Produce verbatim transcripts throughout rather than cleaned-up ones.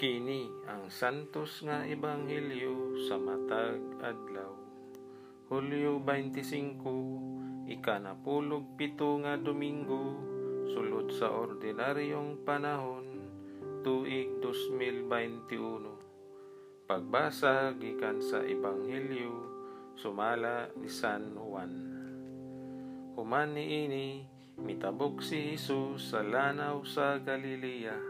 Kini ang santos nga ebanghelyo sa matag adlaw, Hulyo dalawampu't singko, ikanapulog pito nga Domingo, sulod sa ordinaryong panahon, tuig dalawang libo dalawampu't isa. Pagbasa gikan sa ebanghelyo sumala ni San Juan. Human niini mitabok si Hesus sa lanaw sa Galilea.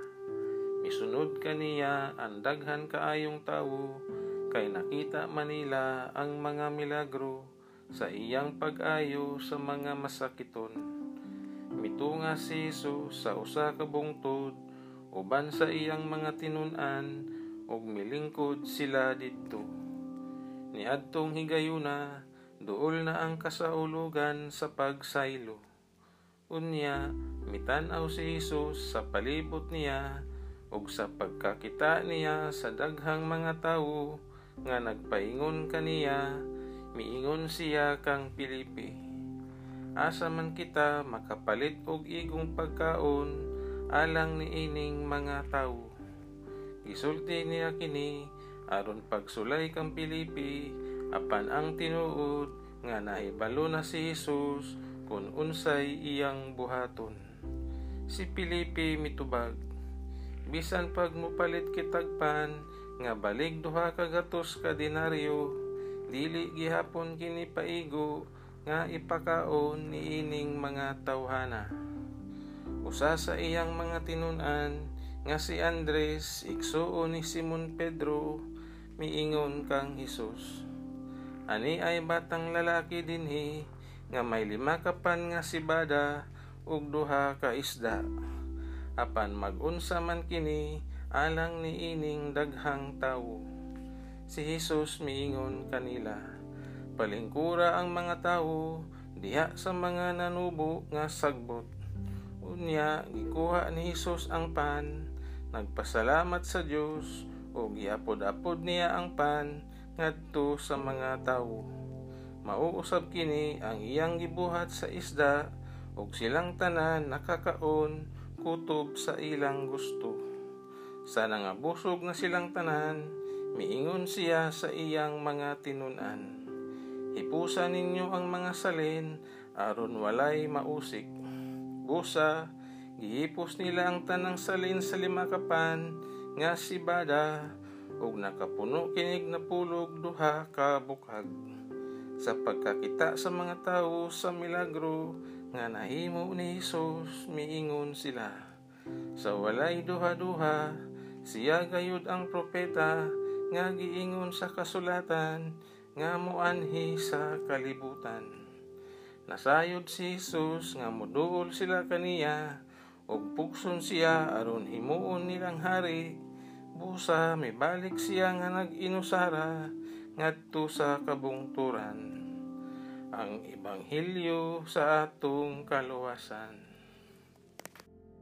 Misunod kaniya ang daghan kaayong tawo, kay nakita man nila ang mga milagro sa iyang pag-ayo sa mga masakiton. Mitunga si Hesus sa usa ka bungtod uban sa iyang mga tinun-an ug milingkod sila didto. Niadtong higayuna, duol na ang kasaulogan sa pagsaylo. Unya mitan-aw si Hesus sa palibot niya ug sa pagkakita niya sa daghang mga tawo nga nagpaingon kaniya, miingon siya kang Pilipi, asa man kita makapalit og igong pagkaon alang niining mga tawo. Gisulti niya kini aron pagsulay kang Pilipi, apan ang tinuod nga nahibalo na si Hesus kun unsay iyang buhaton. Si Pilipi mitubag, bisan pag mupalit kitagpan nga balig duha ka gatos ka denaryo, dili gihapon kini paigo nga ipakaon niining mga tawhana. Usa sa iyang mga tinun-an nga si Andres, igsuo ni Simon Pedro, miingon kang Hesus, ani ay batang lalaki dinhi nga may lima ka pan nga sibada ug duha ka isda. Apan magunsa man kini alang niining daghang tawo. Si Hesus miingon kanila, palingkura ang mga tawo diha sa mga nanubo nga sagbot. Unya gikuha ni Hesus ang pan, nagpasalamat sa Dios ug giapod-apod niya ang pan ngadto sa mga tawo. Mao usab kini ang iyang gibuhat sa isda ug silang tanan nakakaon kutob sa ilang gusto. Sana nga busog na silang tanan, miingon siya sa iyang mga tinunan, hipusa ninyo ang mga salin aron walay mausik. Busa gihipos nila ang tanang salin sa lima ka pan nga sibada ug nakapuno kinig na pulog duha ka bukag. Sa pagkakita sa mga tawo sa milagro nga nahimo ni Hesus, miingon sila, sa walay duha-duha siya gayud ang propeta nga giingon sa kasulatan nga moanhi sa kalibutan. Nasayod si Hesus nga moduol sila kaniya ug pugson siya aron himuon nilang hari. Busa mibalik siya nga nag-inusara ngadto sa kabungturan. Ang ebanghelyo sa atong kaluwasan.